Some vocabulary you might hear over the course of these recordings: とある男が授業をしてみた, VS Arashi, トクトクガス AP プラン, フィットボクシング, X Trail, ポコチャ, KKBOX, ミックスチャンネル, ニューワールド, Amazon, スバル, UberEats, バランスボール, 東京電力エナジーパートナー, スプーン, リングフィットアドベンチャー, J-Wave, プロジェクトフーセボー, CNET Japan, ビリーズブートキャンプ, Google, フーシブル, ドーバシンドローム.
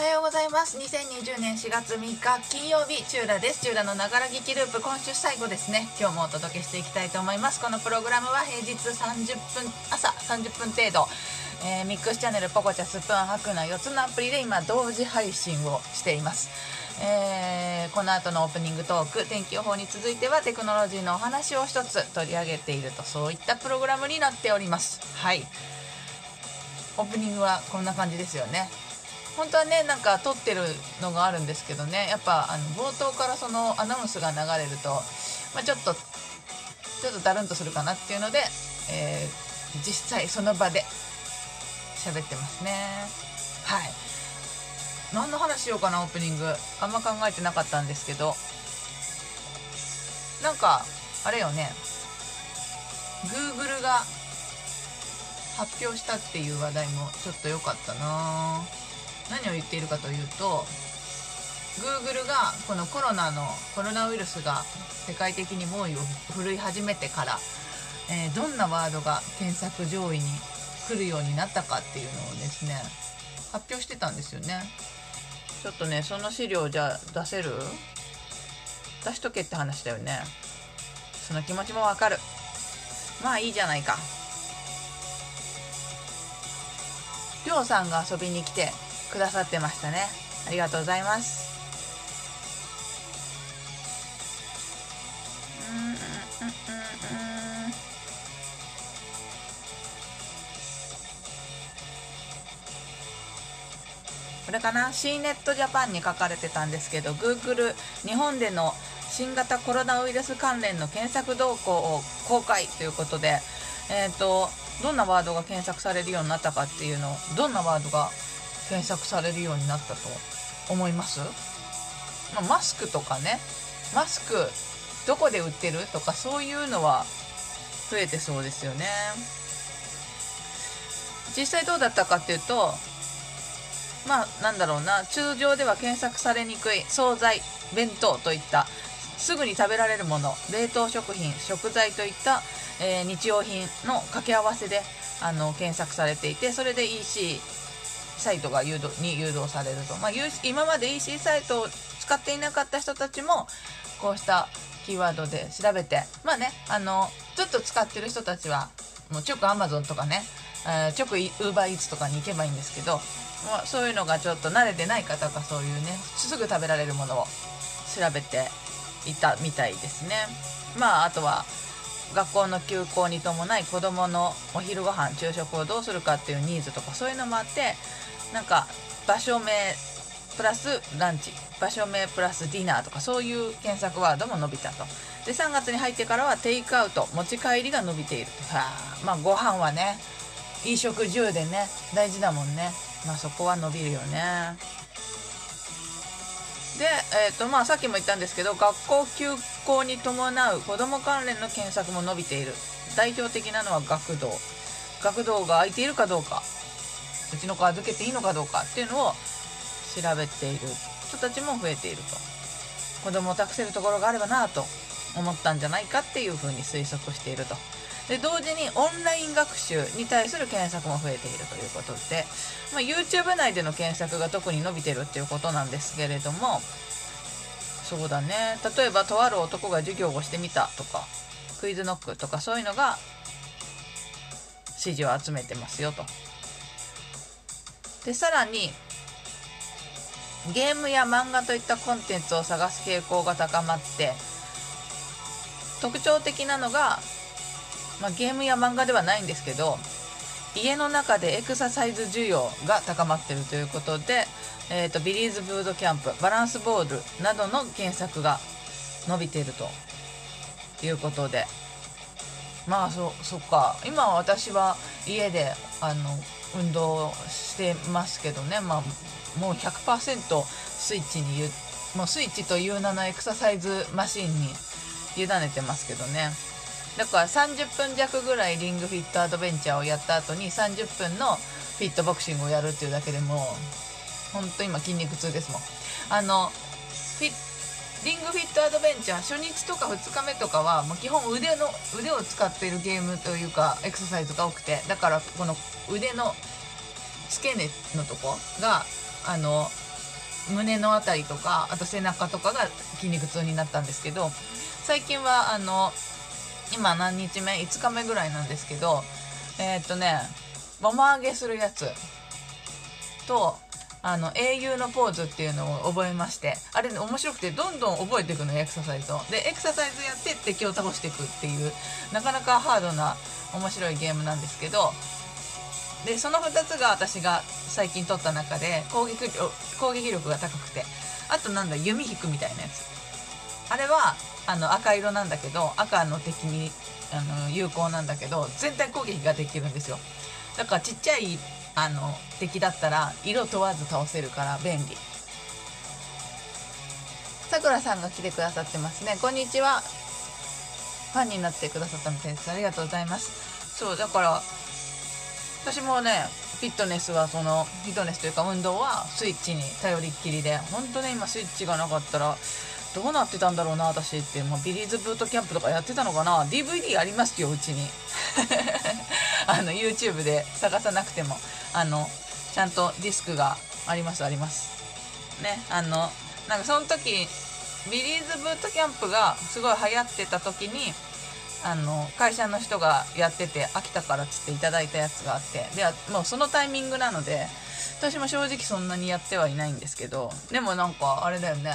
おはようございます。2020年4月3日金曜日、チューラです。チューラのながら聞きループ、今週最後ですね。今日もお届けしていきたいと思います。このプログラムは平日30分、朝30分程度、ミックスチャンネル、ポコチャ、スプーン、ハクの4つのアプリで今同時配信をしています。この後のオープニングトーク、天気予報に続いてはテクノロジーのお話を一つ取り上げていると、そういったプログラムになっております。はい、オープニングはこんな感じですよね。本当はね、なんか撮ってるのがあるんですけどね、やっぱ冒頭からそのアナウンスが流れると、ちょっとだるんとするかなっていうので、実際その場で喋ってますね。はい、何の話しようかな。オープニングあんま考えてなかったんですけど、なんかあれよね、 Google が発表したっていう話題もちょっと良かったな。何を言っているかというと、 Google がこのコロナウイルスが世界的に猛威を振るい始めてから、どんなワードが検索上位に来るようになったかっていうのをですね、発表してたんですよね。ちょっとね、その資料じゃあ出しとけって話だよね。その気持ちもわかる。まあいいじゃないか。りょうさんが遊びに来てくださってましたね。ありがとうございます。これかな、 CNET Japan に書かれてたんですけど、 Google 日本での新型コロナウイルス関連の検索動向を公開ということで、どんなワードが検索されるようになったかっていうのを、どんなワードが検索されるようになったと思います？マスクとかね、マスクどこで売ってるとか、そういうのは増えてそうですよね。実際どうだったかっていうと、まあなんだろうな、通常では検索されにくい惣菜、弁当といったすぐに食べられるもの、冷凍食品、食材といった、日用品の掛け合わせで検索されていて、それで EC サイトが誘導されると、今まで EC サイトを使っていなかった人たちもこうしたキーワードで調べて、まあね、ずっと使ってる人たちはもう直 Amazon とかね、直 UberEats とかに行けばいいんですけど、そういうのがちょっと慣れてない方が、そういうね、すぐ食べられるものを調べていたみたいですね。まああとは学校の休校に伴い、子どものお昼ご飯、昼食をどうするかっていうニーズとか、そういうのもあって、なんか場所名プラスランチ、場所名プラスディナーとか、そういう検索ワードも伸びたと。で、3月に入ってからはテイクアウト、持ち帰りが伸びていると。まあご飯はね、衣食住でね、大事だもんね。まあそこは伸びるよね。で、まあさっきも言ったんですけど、学校休校に伴う子ども関連の検索も伸びている。代表的なのは学童。学童が空いているかどうか、うちの子預けていいのかどうかっていうのを調べている人たちも増えていると。子どもを託せるところがあればなぁと思ったんじゃないかっていうふうに推測していると。で、同時にオンライン学習に対する検索も増えているということで、YouTube 内での検索が特に伸びてるっていうことなんですけれども、そうだね、例えばとある男が授業をしてみたとか、クイズノックとか、そういうのが支持を集めてますよと。で、さらにゲームや漫画といったコンテンツを探す傾向が高まって、特徴的なのが、ゲームや漫画ではないんですけど、家の中でエクササイズ需要が高まっているということで、ビリーズブートキャンプ、バランスボールなどの検索が伸びているということで、まあそっか、今私は家で運動してますけどね、もう 100% スイッチという名のエクササイズマシンに委ねてますけどね。だから30分弱ぐらいリングフィットアドベンチャーをやった後に30分のフィットボクシングをやるっていうだけでもうほんと今筋肉痛ですもん。リングフィットアドベンチャー初日とか2日目とかはもう基本腕を使っているゲームというかエクササイズが多くて、だからこの腕の付け根のとこが胸のあたりとか、あと背中とかが筋肉痛になったんですけど、最近は今何日目 ?5 日目ぐらいなんですけど、もも上げするやつと、英雄のポーズっていうのを覚えまして、あれ面白くてどんどん覚えていくの、エクササイズを。でエクササイズやって敵を倒していくっていう、なかなかハードな面白いゲームなんですけど、でその2つが私が最近取った中で攻撃力が高くて、あとなんだ弓引くみたいなやつ、あれは赤色なんだけど、赤の敵に有効なんだけど全体攻撃ができるんですよ。だからちっちゃい敵だったら色問わず倒せるから便利。さくらさんが来てくださってますね。こんにちは。ファンになってくださったみたいです。ありがとうございます。そうだから私もね、フィットネスというか運動はスイッチに頼りっきりで、本当ね今スイッチがなかったらどうなってたんだろうな私って。もうビリーズブートキャンプとかやってたのかな。 DVD ありますようちにYouTube で探さなくてもちゃんとディスクがありますね。なんかその時ビリーズブートキャンプがすごい流行ってた時に会社の人がやってて飽きたからっつっていただいたやつがあって、でもうそのタイミングなので私も正直そんなにやってはいないんですけど、でもなんかあれだよね、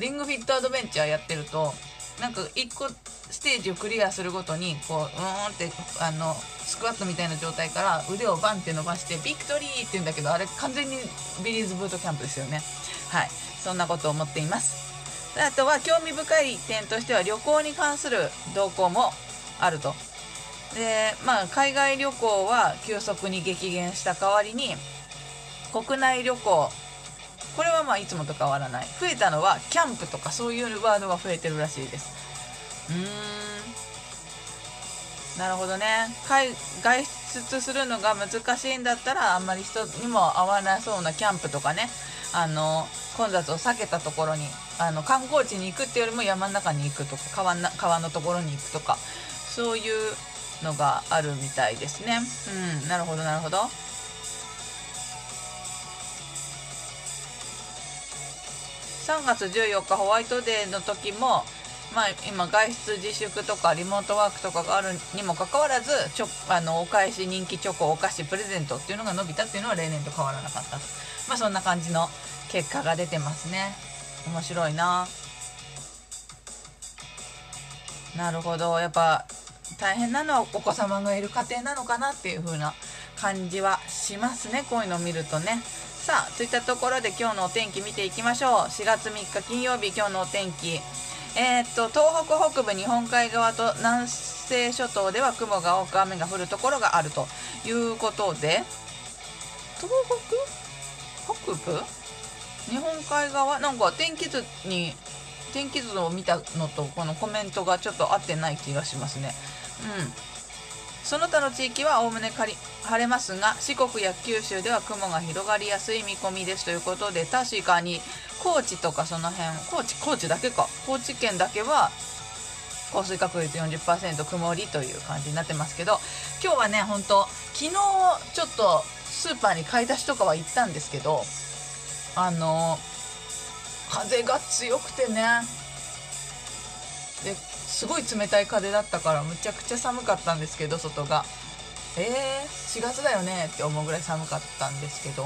リングフィットアドベンチャーやってるとなんか1個ステージをクリアするごとにこうってスクワットみたいな状態から腕をバンって伸ばしてビクトリーって言うんだけど、あれ完全にビリーズブートキャンプですよね。はい、そんなことを思っています。あとは興味深い点としては旅行に関する動向もあると。で、まあ、海外旅行は急速に激減した代わりに国内旅行、これはまあいつもと変わらない。増えたのはキャンプとかそういうワードが増えてるらしいです。なるほどね。外出するのが難しいんだったらあんまり人にも合わなそうなキャンプとかね、混雑を避けたところに観光地に行くっていうよりも山の中に行くとか川のところに行くとか、そういうのがあるみたいですね。うん、なるほどなるほど。3月14日ホワイトデーの時も、まあ、今外出自粛とかリモートワークとかがあるにもかかわらずお返し人気チョコお菓子プレゼントっていうのが伸びたっていうのは例年と変わらなかったと。まあそんな感じの結果が出てますね。面白いな。なるほど。やっぱ大変なのはお子様がいる家庭なのかなっていう風な感じはしますね、こういうのを見るとね。さあといったところで今日のお天気見ていきましょう。4月3日金曜日、今日のお天気、東北北部日本海側と南西諸島では雲が多く雨が降るところがあるということで、東北北部日本海側なんか天気図を見たのとこのコメントがちょっと合ってない気がしますね。その他の地域はおおむね晴れますが、四国や九州では雲が広がりやすい見込みですということで、確かに高知とかその辺、高知だけか、高知県だけは降水確率 40% 曇りという感じになってますけど、今日はね本当昨日ちょっとスーパーに買い出しとかは行ったんですけど、風が強くてね、ですごい冷たい風だったからむちゃくちゃ寒かったんですけど、外が4月だよねって思うぐらい寒かったんですけど、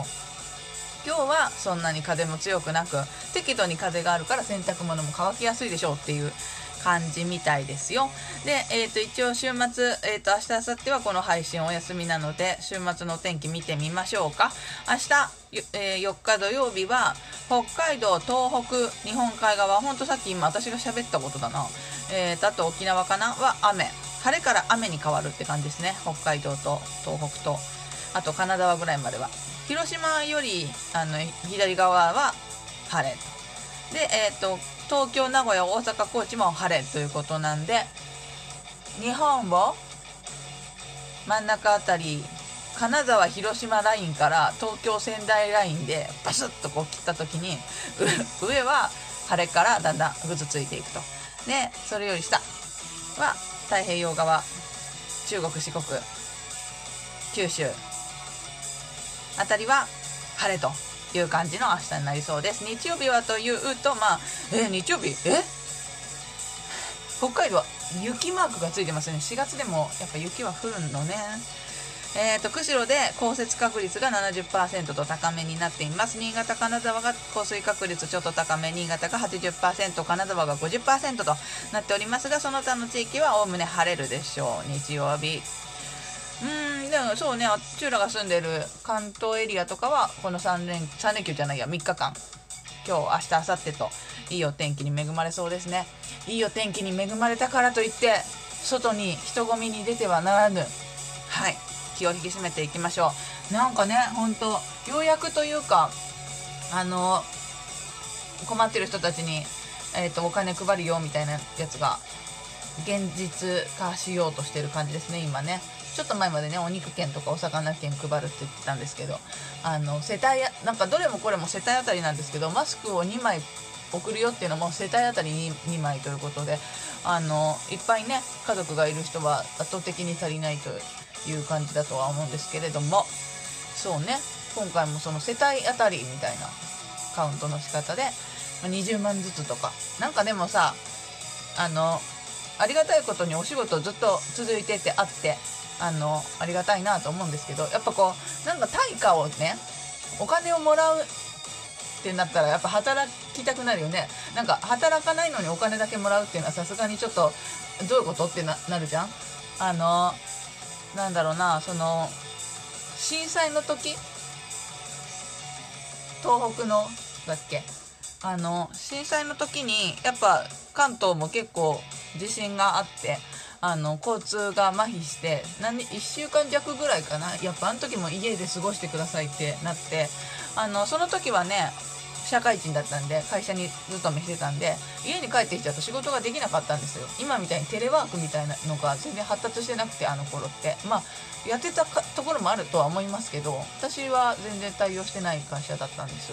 今日はそんなに風も強くなく適度に風があるから洗濯物も乾きやすいでしょうっていう感じみたいですよ。で、一応週末、明日明後日はこの配信お休みなので週末のお天気見てみましょうか。明日、4日土曜日は北海道、東北、日本海側、ほんとさっき今私が喋ったことだな、あと沖縄かなは雨、晴れから雨に変わるって感じですね。北海道と東北とあと金沢ぐらいまでは。広島より左側は晴れで、東京、名古屋、大阪、高知も晴れということなんで、日本を真ん中あたり金沢広島ラインから東京仙台ラインでバスッとこう切った時に上は晴れからだんだんぐずついていくと。でそれより下は太平洋側、中国、四国、九州あたりは晴れという感じの明日になりそうです。日曜日はというと、日曜日北海道は雪マークがついてますね。4月でもやっぱ雪は降るのね。釧路で降雪確率が 70% と高めになっています。新潟、金沢が降水確率ちょっと高め、新潟が 80%、金沢が 50% となっておりますが、その他の地域はおおむね晴れるでしょう。日曜日。でもそうね、あっちゅうらが住んでる関東エリアとかは、この3日間、今日、明日、明後日と、いいお天気に恵まれそうですね。いいお天気に恵まれたからといって、外に人混みに出てはならぬ。はい。気を引き締めていきましょう。なんかね、本当ようやくというか、困ってる人たちに、お金配るよみたいなやつが現実化しようとしてる感じですね、今ね。ちょっと前までね、お肉券とかお魚券配るって言ってたんですけど、世帯なんかどれもこれも世帯あたりなんですけど、マスクを2枚送るよっていうのも世帯あたりに2枚ということで、いっぱいね、家族がいる人は圧倒的に足りないという。いう感じだとは思うんですけれども、そうね、今回もその世帯あたりみたいなカウントの仕方で20万ずつとか、なんかでもさ、ありがたいことにお仕事ずっと続いててあって、ありがたいなと思うんですけど、やっぱこうなんか対価をね、お金をもらうってなったらやっぱ働きたくなるよね。なんか働かないのにお金だけもらうっていうのはさすがにちょっとどういうことって なるじゃん。なんだろうな、その震災の時、東北のだっけ、震災の時にやっぱ関東も結構地震があって、交通が麻痺して、1週間弱ぐらいかな、やっぱあの時も家で過ごしてくださいってなって、その時はね、社会人だったんで、会社に勤めしてたんで、家に帰ってきちゃうと仕事ができなかったんですよ。今みたいにテレワークみたいなのが全然発達してなくて、あの頃ってやってたところもあるとは思いますけど、私は全然対応してない会社だったんです。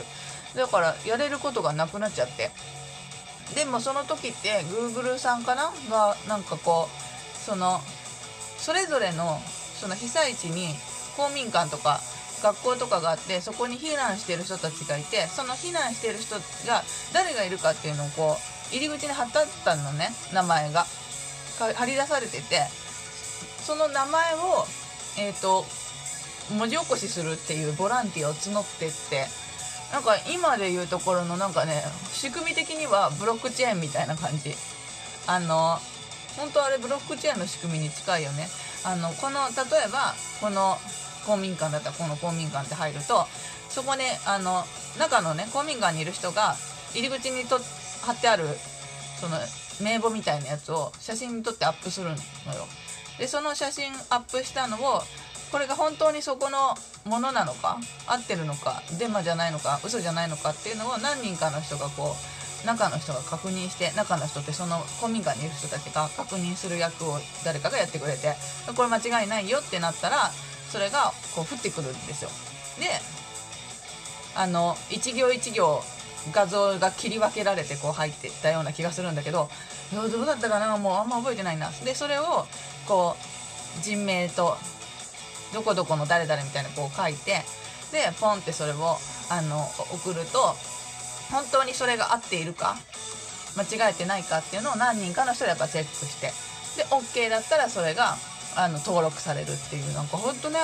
だからやれることがなくなっちゃって、でもその時って Google さんかなが、なんかこうそれぞれのその被災地に公民館とか学校とかがあって、そこに避難してる人たちがいて、その避難してる人が誰がいるかっていうのをこう入り口に貼ってあったのね、名前が貼り出されてて、その名前を、文字起こしするっていうボランティアを募ってって、なんか今でいうところのなんかね、仕組み的にはブロックチェーンみたいな感じ、本当あれブロックチェーンの仕組みに近いよね。例えばこの公民館だったら、この公民館って入ると、そこで、中のね、公民館にいる人が入り口に貼ってあるその名簿みたいなやつを写真に撮ってアップするのよ。でその写真アップしたのを、これが本当にそこのものなのか、合ってるのか、デマじゃないのか、嘘じゃないのかっていうのを何人かの人がこう中の人が確認して、中の人ってその公民館にいる人たちが確認する役を誰かがやってくれて、これ間違いないよってなったら、それがこう降ってくるんですよ。で一行一行画像が切り分けられてこう入っていったような気がするんだけど、どうだったかな、もうあんま覚えてないな。でそれをこう人名とどこどこの誰々みたいなこう書いて、でポンってそれを送ると、本当にそれが合っているか間違えてないかっていうのを何人かの人でやっぱチェックして、で OK だったらそれが登録されるっていう、なんかほんとね、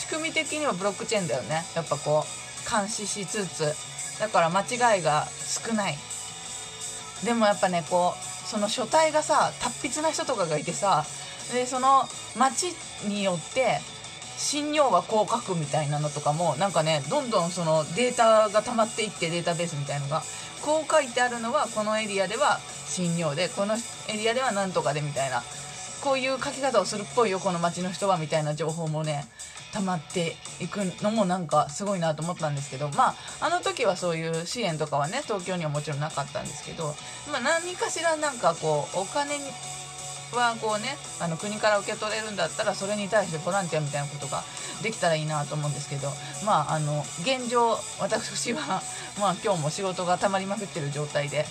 仕組み的にはブロックチェーンだよね。やっぱこう監視しつつ、だから間違いが少ない。でもやっぱね、こうその書体がさ、達筆な人とかがいてさ、でその町によって信用はこう書くみたいなのとかも、なんかね、どんどんそのデータが溜まっていって、データベースみたいのがこう書いてあるのは、このエリアでは信用で、このエリアではなんとかでみたいな、こういう書き方をするっぽいよこの町の人はみたいな情報もね、溜まっていくのもなんかすごいなと思ったんですけど、あの時はそういう支援とかはね、東京にはもちろんなかったんですけど、何かしらなんかこうお金はこうね、国から受け取れるんだったら、それに対してボランティアみたいなことができたらいいなと思うんですけど、現状私は今日も仕事が溜まりまくってる状態で。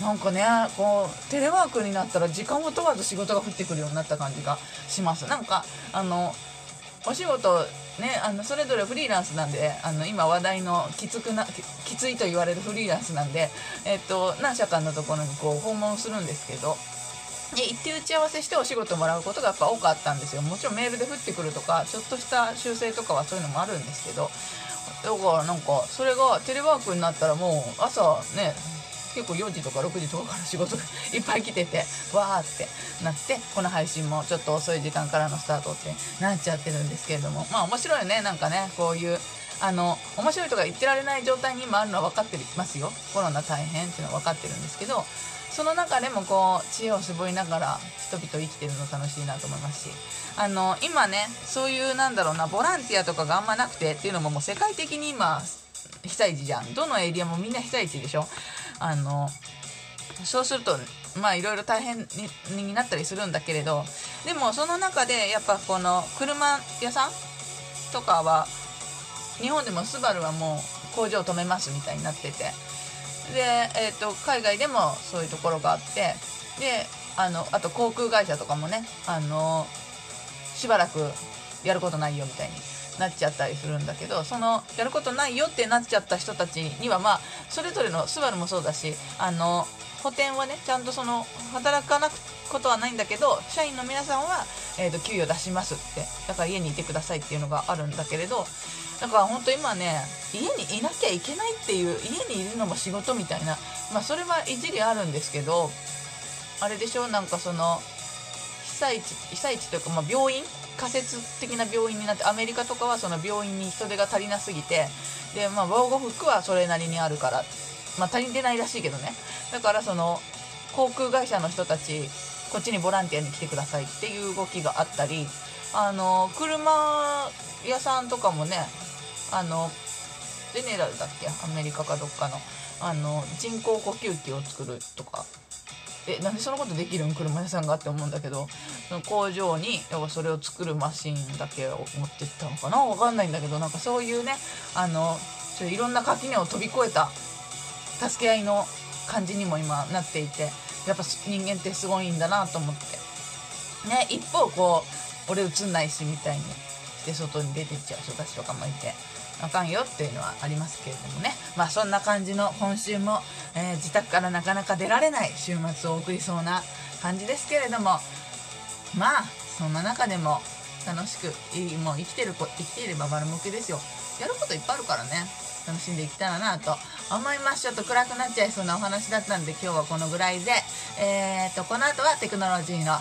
なんかね、こうテレワークになったら時間を問わず仕事が降ってくるようになった感じがします。なんかお仕事ね、それぞれフリーランスなんで、今話題のきついと言われるフリーランスなんで、何社かのところにこう訪問するんですけど、で行って打ち合わせしてお仕事もらうことがやっぱ多かったんですよ。もちろんメールで降ってくるとかちょっとした修正とかはそういうのもあるんですけど、だからなんかそれがテレワークになったらもう朝ね結構4時とか6時とかから仕事がいっぱい来ててわーってなって、この配信もちょっと遅い時間からのスタートってなっちゃってるんですけれども、まあ面白いね。なんかねこういう面白いとか言ってられない状態に今あるのは分かってますよ。コロナ大変っていうのは分かってるんですけど、その中でもこう知恵を絞りながら人々生きてるの楽しいなと思いますし、今ねそういうなんだろうなボランティアとかがあんまなくてっていうのも、もう世界的に今被災地じゃん。どのエリアもみんな被災地でしょ。そうするとまあいろいろ大変 になったりするんだけれど、でもその中でやっぱこの車屋さんとかは日本でもスバルはもう工場を止めますみたいになってて、で、海外でもそういうところがあって、であと航空会社とかもねしばらくやることないよみたいになっちゃったりするんだけど、そのやることないよってなっちゃった人たちにはまあそれぞれのスバルもそうだし補填はねちゃんとその働かなくことはないんだけど、社員の皆さんは、給与出しますって、だから家にいてくださいっていうのがあるんだけれど、だから本当今ね家にいなきゃいけないっていう、家にいるのも仕事みたいな、まあそれは一理あるんですけど、あれでしょ、なんかその被災地というか、まあ病院仮設的な病院になって、アメリカとかはその病院に人手が足りなすぎて、でまあ防護服はそれなりにあるから、まあ足りてないらしいけどね、だからその航空会社の人たちこっちにボランティアに来てくださいっていう動きがあったり、車屋さんとかもねゼネラルだっけ、アメリカかどっかの人工呼吸器を作るとか、なんでそのことできるん車屋さんがって思うんだけど、工場にやっぱそれを作るマシンだけを持ってったのかな、わかんないんだけど、なんかそういうねいろんな垣根を飛び越えた助け合いの感じにも今なっていて、やっぱ人間ってすごいんだなと思ってね。一方こう俺映んないしみたいにして外に出ていっちゃう人たちとかもいて、あかんよっていうのはありますけれどもね。まあそんな感じの今週も、自宅からなかなか出られない週末を送りそうな感じですけれども、まあそんな中でも楽しくもう生きていれば丸もけですよ。やることいっぱいあるからね、楽しんでいけたらなと思います。ちょっと暗くなっちゃいそうなお話だったんで今日はこのぐらいで、この後はテクノロジーの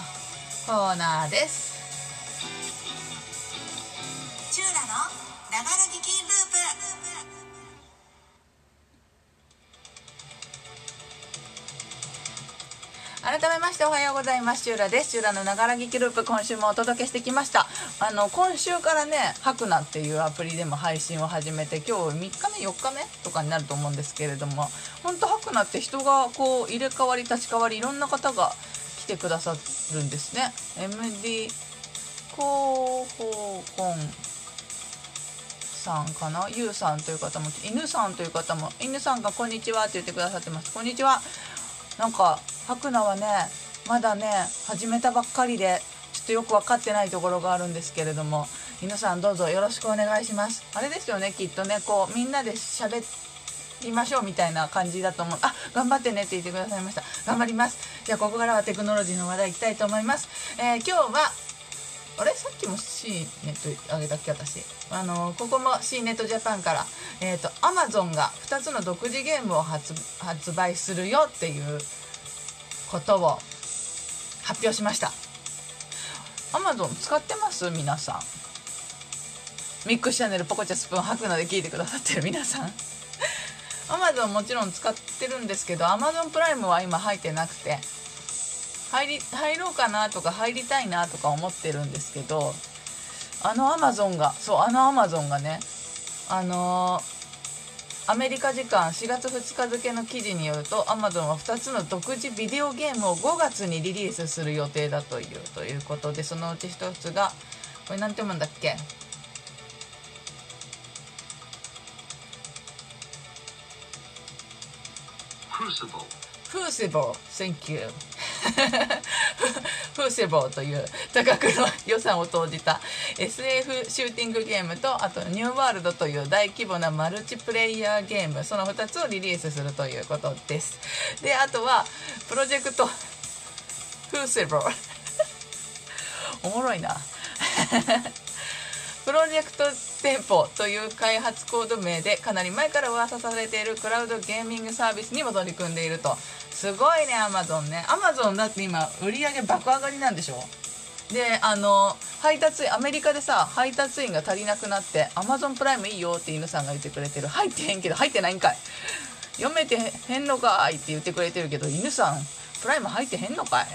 コーナーです。チューラのながら聞きループ。改めましておはようございます、チューラです。チューラのながら聞きループ、今週もお届けしてきました。今週からねハクナっていうアプリでも配信を始めて、今日3日目4日目とかになると思うんですけれども、本当ハクナって人がこう入れ替わり立ち替わりいろんな方が来てくださるんですね。 MD コーホーコンさんかな、ユウさんという方も犬さんがこんにちはって言ってくださってます。こんにちは。なんかハクナはねまだね始めたばっかりでちょっとよく分かってないところがあるんですけれども、皆さんどうぞよろしくお願いします。あれですよね、きっとねこうみんなで喋りましょうみたいな感じだと思う。あ、頑張ってねって言ってくださいました。頑張ります。じゃあここからはテクノロジーの話題いきたいと思います。今日はあれさっきも CNET あげたっけ私、ここも CNET Japan から、Amazon が2つの独自ゲームを発売するよっていうことを発表しました。 Amazon 使ってます皆さん。ミックスチャンネルポコチャスプーンハクナで聞いてくださってる皆さんAmazon もちろん使ってるんですけど、 Amazon プライムは今入ってなくて、入ろうかなとか入りたいなとか思ってるんですけど、あのアマゾンがねアメリカ時間4月2日付の記事によると、アマゾンは2つの独自ビデオゲームを5月にリリースする予定だということで、そのうち1つがこれなんて読むんだっけ、フーシブル Thank you ウシェボーという多額の予算を投じた SF シューティングゲームと、あとニューワールドという大規模なマルチプレイヤーゲーム、その2つをリリースするということです。であとはプロジェクトフーセボーおもろいなプロジェクト店舗という開発コード名でかなり前から噂されているクラウドゲーミングサービスにも取り組んでいると。すごいね、アマゾンね。アマゾンだって今売り上げ爆上がりなんでしょ。で配達員、アメリカでさ配達員が足りなくなってアマゾンプライムいいよって犬さんが言ってくれてる。入ってへんけど、入ってないんかい、読めてへんのかいって言ってくれてるけど、犬さんプライム入ってへんのかい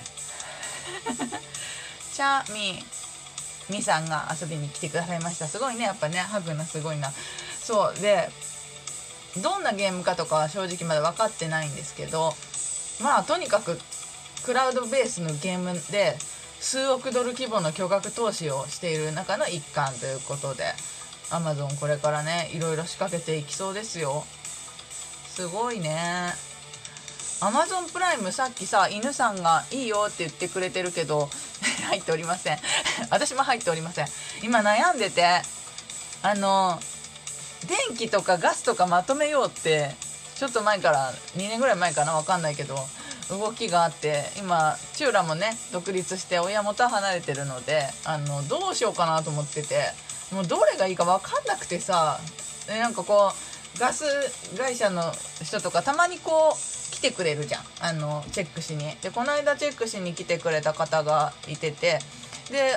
チャーミーみさんが遊びに来てくださいました。すごいね、やっぱね、ハグな、すごいな。そうで、どんなゲームかとかは正直まだ分かってないんですけど、まあとにかくクラウドベースのゲームで数億ドル規模の巨額投資をしている中の一環ということで、 Amazon これからねいろいろ仕掛けていきそうですよ。すごいね。 Amazon プライム、さっきさ犬さんがいいよって言ってくれてるけど入っておりません私も入っておりません。今悩んでて、電気とかガスとかまとめようってちょっと前から、2年ぐらい前かな、分かんないけど動きがあって、今チューラもね独立して親元離れてるので、どうしようかなと思ってて、もうどれがいいか分かんなくてさ、なんかこうガス会社の人とかたまにこう来てくれるじゃん、チェックしに。でこの間チェックしに来てくれた方がいてて、で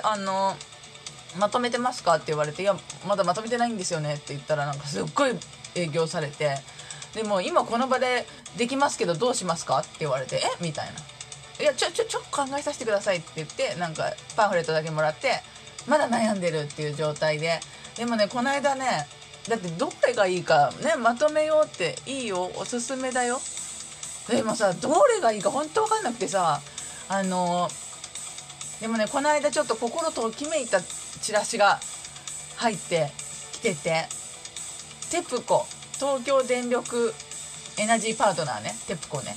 まとめてますかって言われて、いやまだまとめてないんですよねって言ったら、なんかすっごい営業されて、でも今この場でできますけどどうしますかって言われて、えみたいな、いやちょ考えさせてくださいって言って、なんかパンフレットだけもらって、まだ悩んでるっていう状態で。でもね、この間ね、だってどれがいいかね、まとめようっていいよ、おすすめだよ。でもさ、どれがいいか本当分かんなくてさ、でもね、この間ちょっと心ときめいたチラシが入ってきてて、テプコ、東京電力エナジーパートナーね、テプコね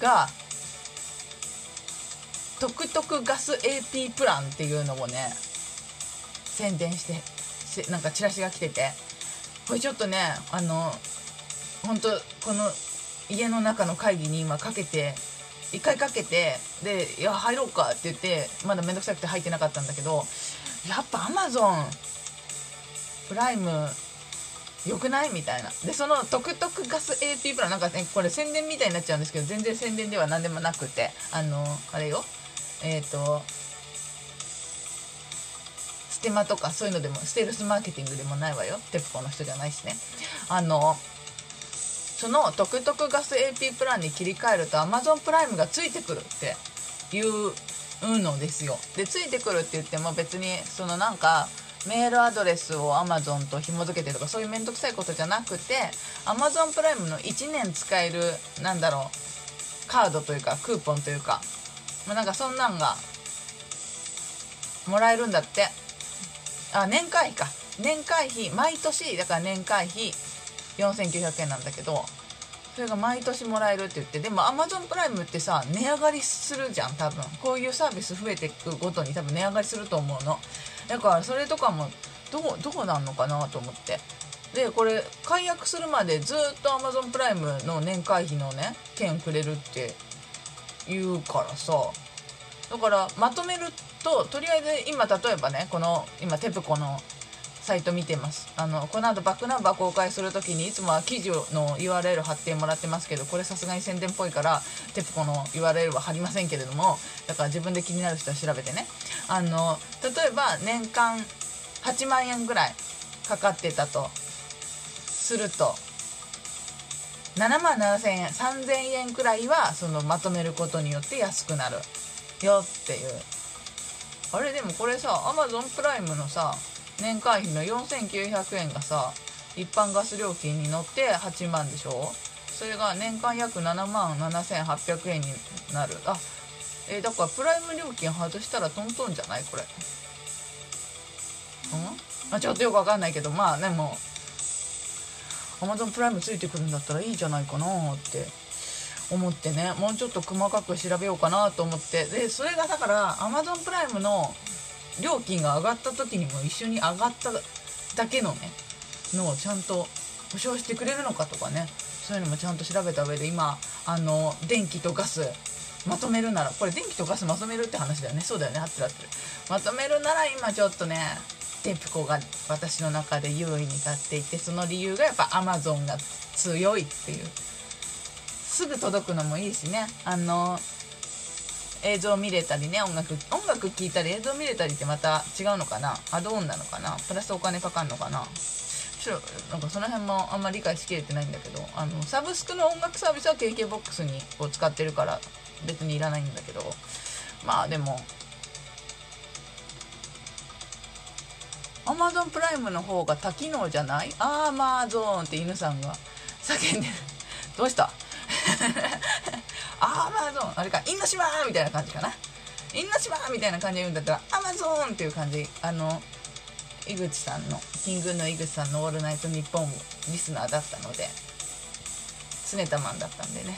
がトクトクガス AP プランっていうのをね宣伝して、なんかチラシが来てて、これちょっとね、本当この家の中の会議に今かけて、一回かけて、でいや入ろうかって言って、まだめんどくさくて入ってなかったんだけど、やっぱアマゾンプライム良くないみたいな。でその独特ガス AP プラン、なんかねこれ宣伝みたいになっちゃうんですけど、全然宣伝では何でもなくて、あれよ、ステマとかそういうのでも、ステルスマーケティングでもないわよ、テプコの人じゃないしね。そのトクトクガス AP プランに切り替えると Amazon プライムがついてくるっていうのですよ。でついてくるって言っても別にそのなんかメールアドレスを Amazon と紐付けてとかそういう面倒くさいことじゃなくて、 Amazon プライムの1年使えるなんだろう、カードというかクーポンというか、なんかそんなんがもらえるんだって。あ、年会費か、年会費、毎年だから年会費4900円なんだけど、それが毎年もらえるって言って。でも Amazon プライムってさ値上がりするじゃん、多分こういうサービス増えていくごとに多分値上がりすると思うの。だからそれとかもどうなんのかなと思って。でこれ解約するまでずっと Amazon プライムの年会費のね券くれるって言うからさ、だからまとめると、とりあえず今例えばね、この今テプコのサイト見てます。この後バックナンバー公開するときにいつもは記事の URL 貼ってもらってますけど、これさすがに宣伝っぽいからテプコの URL は貼りませんけれども、だから自分で気になる人は調べてね。例えば年間8万円ぐらいかかってたとすると、7万7,000円、3,000円くらいはそのまとめることによって安くなるよっていう。あれでもこれさ Amazon プライムのさ年会費の4900円がさ一般ガス料金に乗って8万でしょ、それが年間約7万7800円になる。あ、だからプライム料金外したらトントンじゃないこれ、まあ、ちょっとよくわかんないけど、まあでも Amazon プライムついてくるんだったらいいじゃないかなって思ってね、もうちょっと細かく調べようかなと思って、でそれがだから Amazon プライムの料金が上がった時にも一緒に上がっただけのねのをちゃんと保証してくれるのかとかね、そういうのもちゃんと調べた上で、今電気とガスまとめるなら、これ電気とガスまとめるって話だよね、そうだよね、合ってる合ってる、まとめるなら今ちょっとねテプコが私の中で優位に立っていて、その理由がやっぱ Amazon が強いっていう、すぐ届くのもいいしね、映像見れたりね、音楽聴いたり映像見れたりってまた違うのかな、アドオンなのかな、プラスお金かかるのかな、なんかその辺もあんまり理解しきれてないんだけど、サブスクの音楽サービスは KKBOX を使ってるから別にいらないんだけど、まあでも Amazon プライムの方が多機能じゃない？アーマーゾーンって犬さんが叫んでる。どうした？アーマーゾーンあれか、インの島みたいな感じかな、インの島みたいな感じで言うんだったらアマゾーンっていう感じ、井口さんのキングの井口さんのオールナイトニッポンリスナーだったので、ツネタマンだったんでね、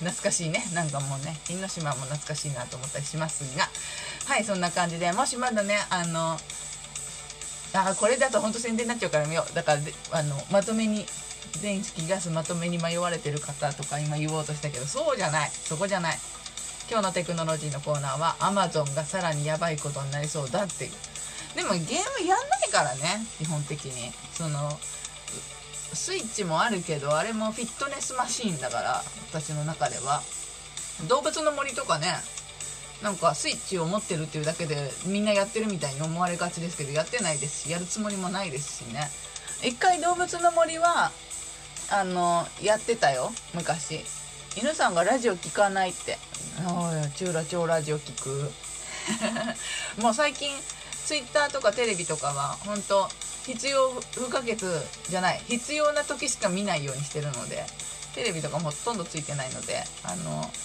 懐かしいね、なんかもうね因島も懐かしいなと思ったりしますが、はい、そんな感じで、もしまだねこれだとほんと宣伝になっちゃうから見よう、だからまとめに電気ガスまとめに迷われてる方とか今言おうとしたけど、そうじゃない、そこじゃない、今日のテクノロジーのコーナーは Amazon がさらにやばいことになりそうだっていう、でもゲームやんないからね基本的に、そのスイッチもあるけどあれもフィットネスマシーンだから、私の中では動物の森とかね、なんかスイッチを持ってるっていうだけでみんなやってるみたいに思われがちですけど、やってないですしやるつもりもないですしね。一回動物の森はやってたよ昔、犬さんがラジオ聞かないって、おいチューラチョーラジオ聞くもう最近ツイッターとかテレビとかは本当必要不可欠じゃない、必要な時しか見ないようにしてるので、テレビとかもほとんどついてないので、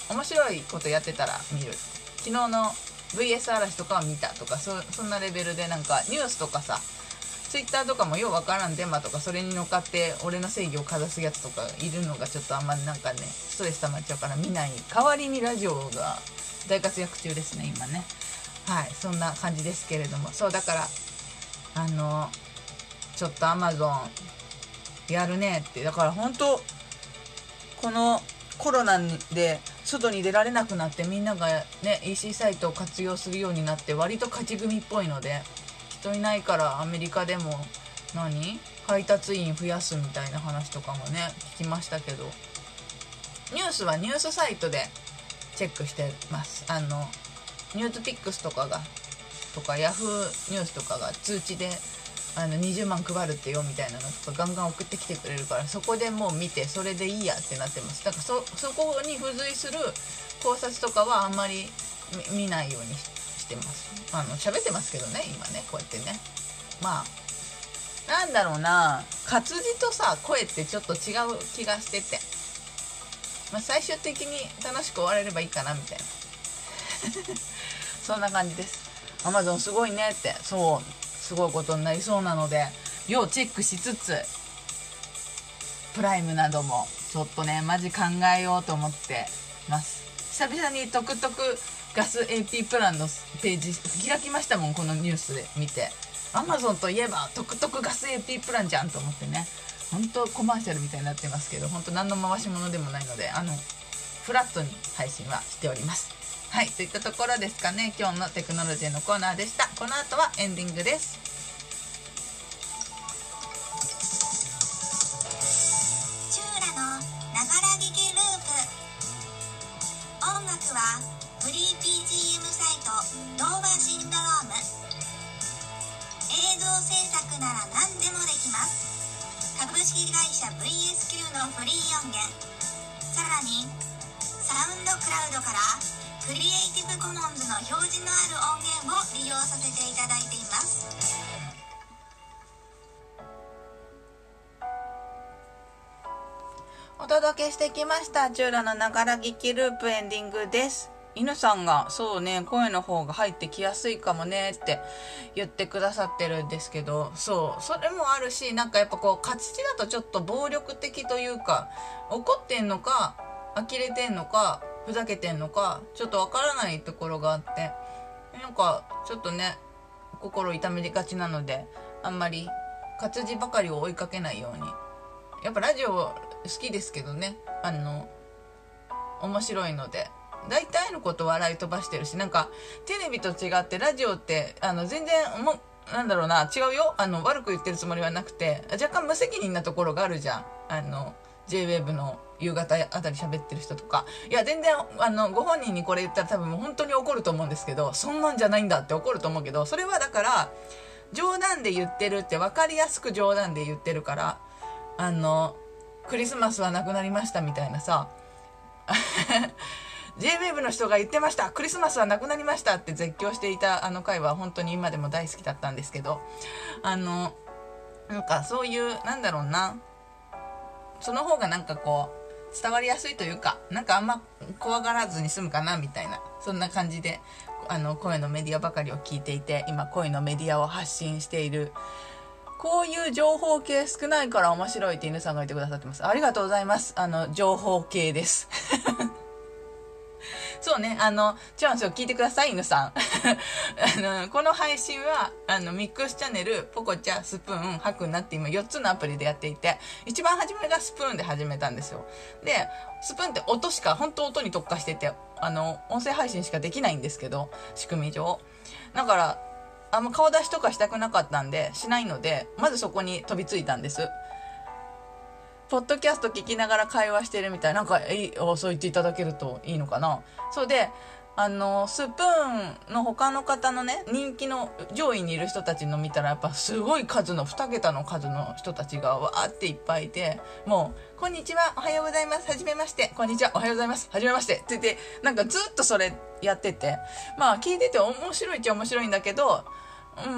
面白いことやってたら見る、昨日の VS 嵐とかは見たとか、そんなレベルで、なんかニュースとかさ、ツイッターとかもようわからんデマとかそれに乗っかって俺の正義をかざすやつとかいるのがちょっとあんまなんかねストレス溜まっちゃうから見ない代わりにラジオが大活躍中ですね今ね。はい、そんな感じですけれども、そうだからちょっと Amazon やるねって、だから本当このコロナで外に出られなくなってみんながね EC サイトを活用するようになって割と勝ち組っぽいので、人いないからアメリカでも配達員増やすみたいな話とかもね聞きましたけど、ニュースはニュースサイトでチェックしてます。ニュースピックスとかヤフーニュースとかが通知で20万配るってよみたいなのとかガンガン送ってきてくれるから、そこでもう見てそれでいいやってなってます。だから そこに付随する考察とかはあんまり見ないようにしてます。喋ってますけどね今ね、こうやってね、まあなんだろうな、活字とさ声ってちょっと違う気がしてて、まあ、最終的に楽しく終われればいいかなみたいなそんな感じです。 Amazon すごいねって、そうすごいことになりそうなので要チェックしつつ、プライムなどもちょっとねマジ考えようと思ってます。久々にトクトクガス AP プランのページ開きましたもん、このニュースで見て Amazon といえばトクトクガス AP プランじゃんと思ってね、ほんとコマーシャルみたいになってますけど、ほんと何の回し物でもないのでフラットに配信はしております。はい、といったところですかね、今日のテクノロジーのコーナーでした。この後はエンディングです。チューラのながら聞きループ、音楽はフリー BGM サイトドーバシンドローム、映像制作なら何でもできます。株式会社 VSQ のフリー音源、さらにサウンドクラウドからクリエイティブコモンズの表示のある音源を利用させていただいています。お届けしてきましたチューラのながら聞きループ、エンディングです。犬さんがそうね声の方が入ってきやすいかもねって言ってくださってるんですけど、そうそれもあるし、なんかやっぱこう活字だとちょっと暴力的というか、怒ってんのか呆れてんのかふざけてんのかちょっとわからないところがあって、なんかちょっとね心痛めがちなので、あんまり活字ばかりを追いかけないように。やっぱラジオ好きですけどね、面白いので大体のこと笑い飛ばしてるし、なんかテレビと違ってラジオって全然なんだろうな、違うよ、悪く言ってるつもりはなくて、若干無責任なところがあるじゃん。J-Wave の夕方あたり喋ってる人とか、いや全然ご本人にこれ言ったら多分もう本当に怒ると思うんですけど、そんなんじゃないんだって怒ると思うけど、それはだから冗談で言ってるって、分かりやすく冗談で言ってるから、クリスマスはなくなりましたみたいなさJ-Wave の人が言ってました、クリスマスはなくなりましたって絶叫していた回は本当に今でも大好きだったんですけど、なんかそういうなんだろうな、その方がなんかこう伝わりやすいというか、なんかあんま怖がらずに済むかなみたいな、そんな感じで声のメディアばかりを聞いていて、今声のメディアを発信している。こういう情報系少ないから面白いって犬さんが言ってくださってます。ありがとうございます。情報系ですそうね、チャンスを聞いてください、犬さんこの配信はミックスチャンネル、ポコチャ、スプーン、ハクナって今4つのアプリでやっていて、一番初めがスプーンで始めたんですよ。でスプーンって音しか、本当音に特化してて、音声配信しかできないんですけど、仕組み上だからあんま顔出しとかしたくなかったんでしないので、まずそこに飛びついたんです。ポッドキャスト聞きながら会話してるみたいな、なんかそう言っていただけるといいのかな。そうでスプーンの他の方のね、人気の上位にいる人たちの見たら、やっぱすごい数の2桁の数の人たちがわーっていっぱいいて、もうこんにちはおはようございますはじめまして、こんにちはおはようございますはじめましてって言って、なんかずっとそれやってて、まあ聞いてて面白いっちゃ面白いんだけど、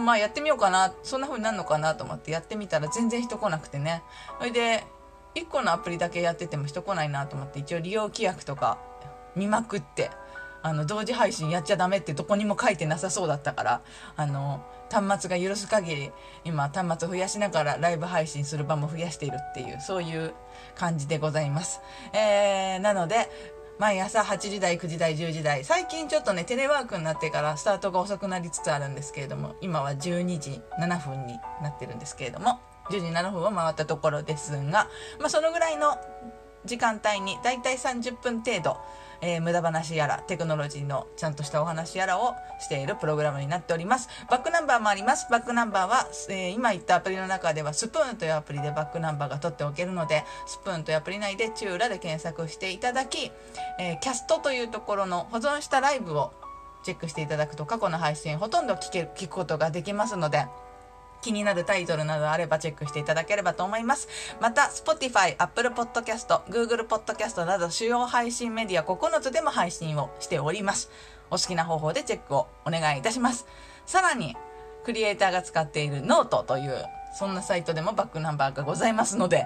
まあやってみようかな、そんな風になるのかなと思ってやってみたら全然人来なくてね。それで1個のアプリだけやってても人来ないなと思って、一応利用規約とか見まくって、同時配信やっちゃダメってどこにも書いてなさそうだったから、端末が許す限り今端末を増やしながらライブ配信する場も増やしているっていう、そういう感じでございます。なので毎朝8時台、9時台、10時台、最近ちょっとねテレワークになってからスタートが遅くなりつつあるんですけれども、今は12時7分になってるんですけれども、10時7分を回ったところですが、まあ、そのぐらいの時間帯にだいたい30分程度、無駄話やらテクノロジーのちゃんとしたお話やらをしているプログラムになっております。バックナンバーもあります。バックナンバーは、今言ったアプリの中ではスプーンというアプリでバックナンバーが取っておけるので、スプーンというアプリ内でチューラで検索していただき、キャストというところの保存したライブをチェックしていただくと過去の配信ほとんど聞くことができますので、気になるタイトルなどあればチェックしていただければと思います。また Spotify、Apple Podcast、Google Podcast など主要配信メディア9つでも配信をしております。お好きな方法でチェックをお願いいたします。さらにクリエイターが使っているノートというそんなサイトでもバックナンバーがございますので、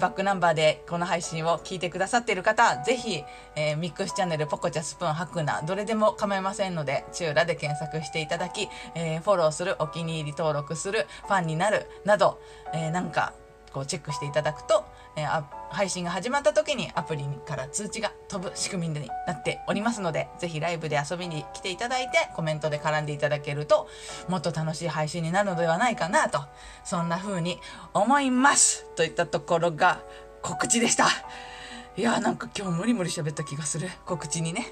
バックナンバーでこの配信を聞いてくださっている方、ぜひ、ミックスチャンネル、ポコチャ、スプーン、ハクナどれでも構いませんので、チューラで検索していただき、フォローする、お気に入り登録する、ファンになるなど、なんかこうチェックしていただくと、配信が始まった時にアプリから通知が飛ぶ仕組みになっておりますので、ぜひライブで遊びに来ていただいてコメントで絡んでいただけるともっと楽しい配信になるのではないかなと、そんな風に思いますといったところが告知でした。いやーなんか今日無理無理喋った気がする、告知にね。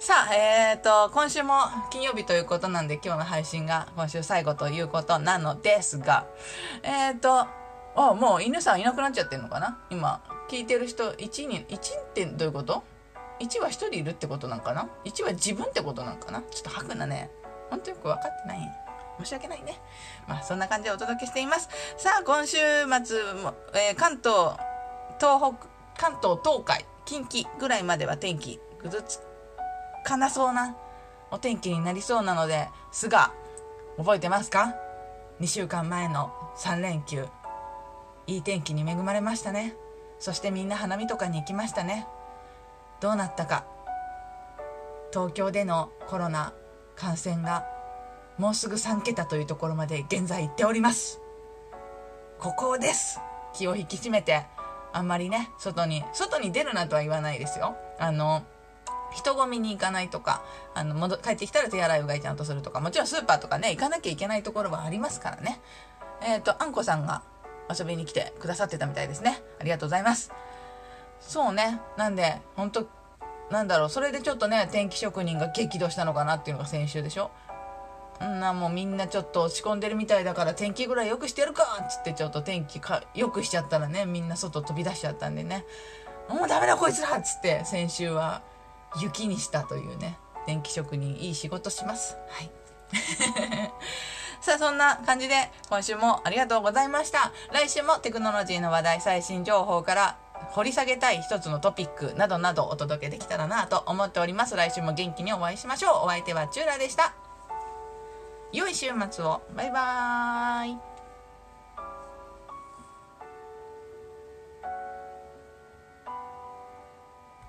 さあ今週も金曜日ということなんで、今日の配信が今週最後ということなのですが、あ、もう犬さんいなくなっちゃってるのかな。今聞いてる人1ってどういうこと？ 1 は1人いるってことなんかな。1は自分ってことなんかな。ちょっと吐くなね、ほんとよく分かってない、申し訳ないね。まあそんな感じでお届けしています。さあ今週末も、関東東海近畿ぐらいまでは天気ぐずつかなそうなお天気になりそうなのですが、覚えてますか？2週間前の3連休、いい天気に恵まれましたね。そしてみんな花見とかに行きましたね。どうなったか。東京でのコロナ感染がもうすぐ3桁というところまで現在行っております。ここです。気を引き締めてあんまりね、外に出るなとは言わないですよ。人混みに行かないとか、帰ってきたら手洗いうがいちゃんとするとか、もちろんスーパーとかね、行かなきゃいけないところはありますからね。あんこさんが遊びに来てくださってたみたいですね。ありがとうございます。そうね。なんで、ほんと、なんだろう、それでちょっとね、天気職人が激怒したのかなっていうのが先週でしょ。もうみんなちょっと落ち込んでるみたいだから天気ぐらい良くしてやるかっつって、ちょっと天気良くしちゃったらね、みんな外飛び出しちゃったんでね、もうダメだこいつらっつって先週は雪にしたというね。電気職人いい仕事します。はい。さあ、そんな感じで今週もありがとうございました。来週もテクノロジーの話題、最新情報から掘り下げたい一つのトピックなどなどお届けできたらなと思っております。来週も元気にお会いしましょう。お相手はチューラでした。良い週末を。バイバーイ。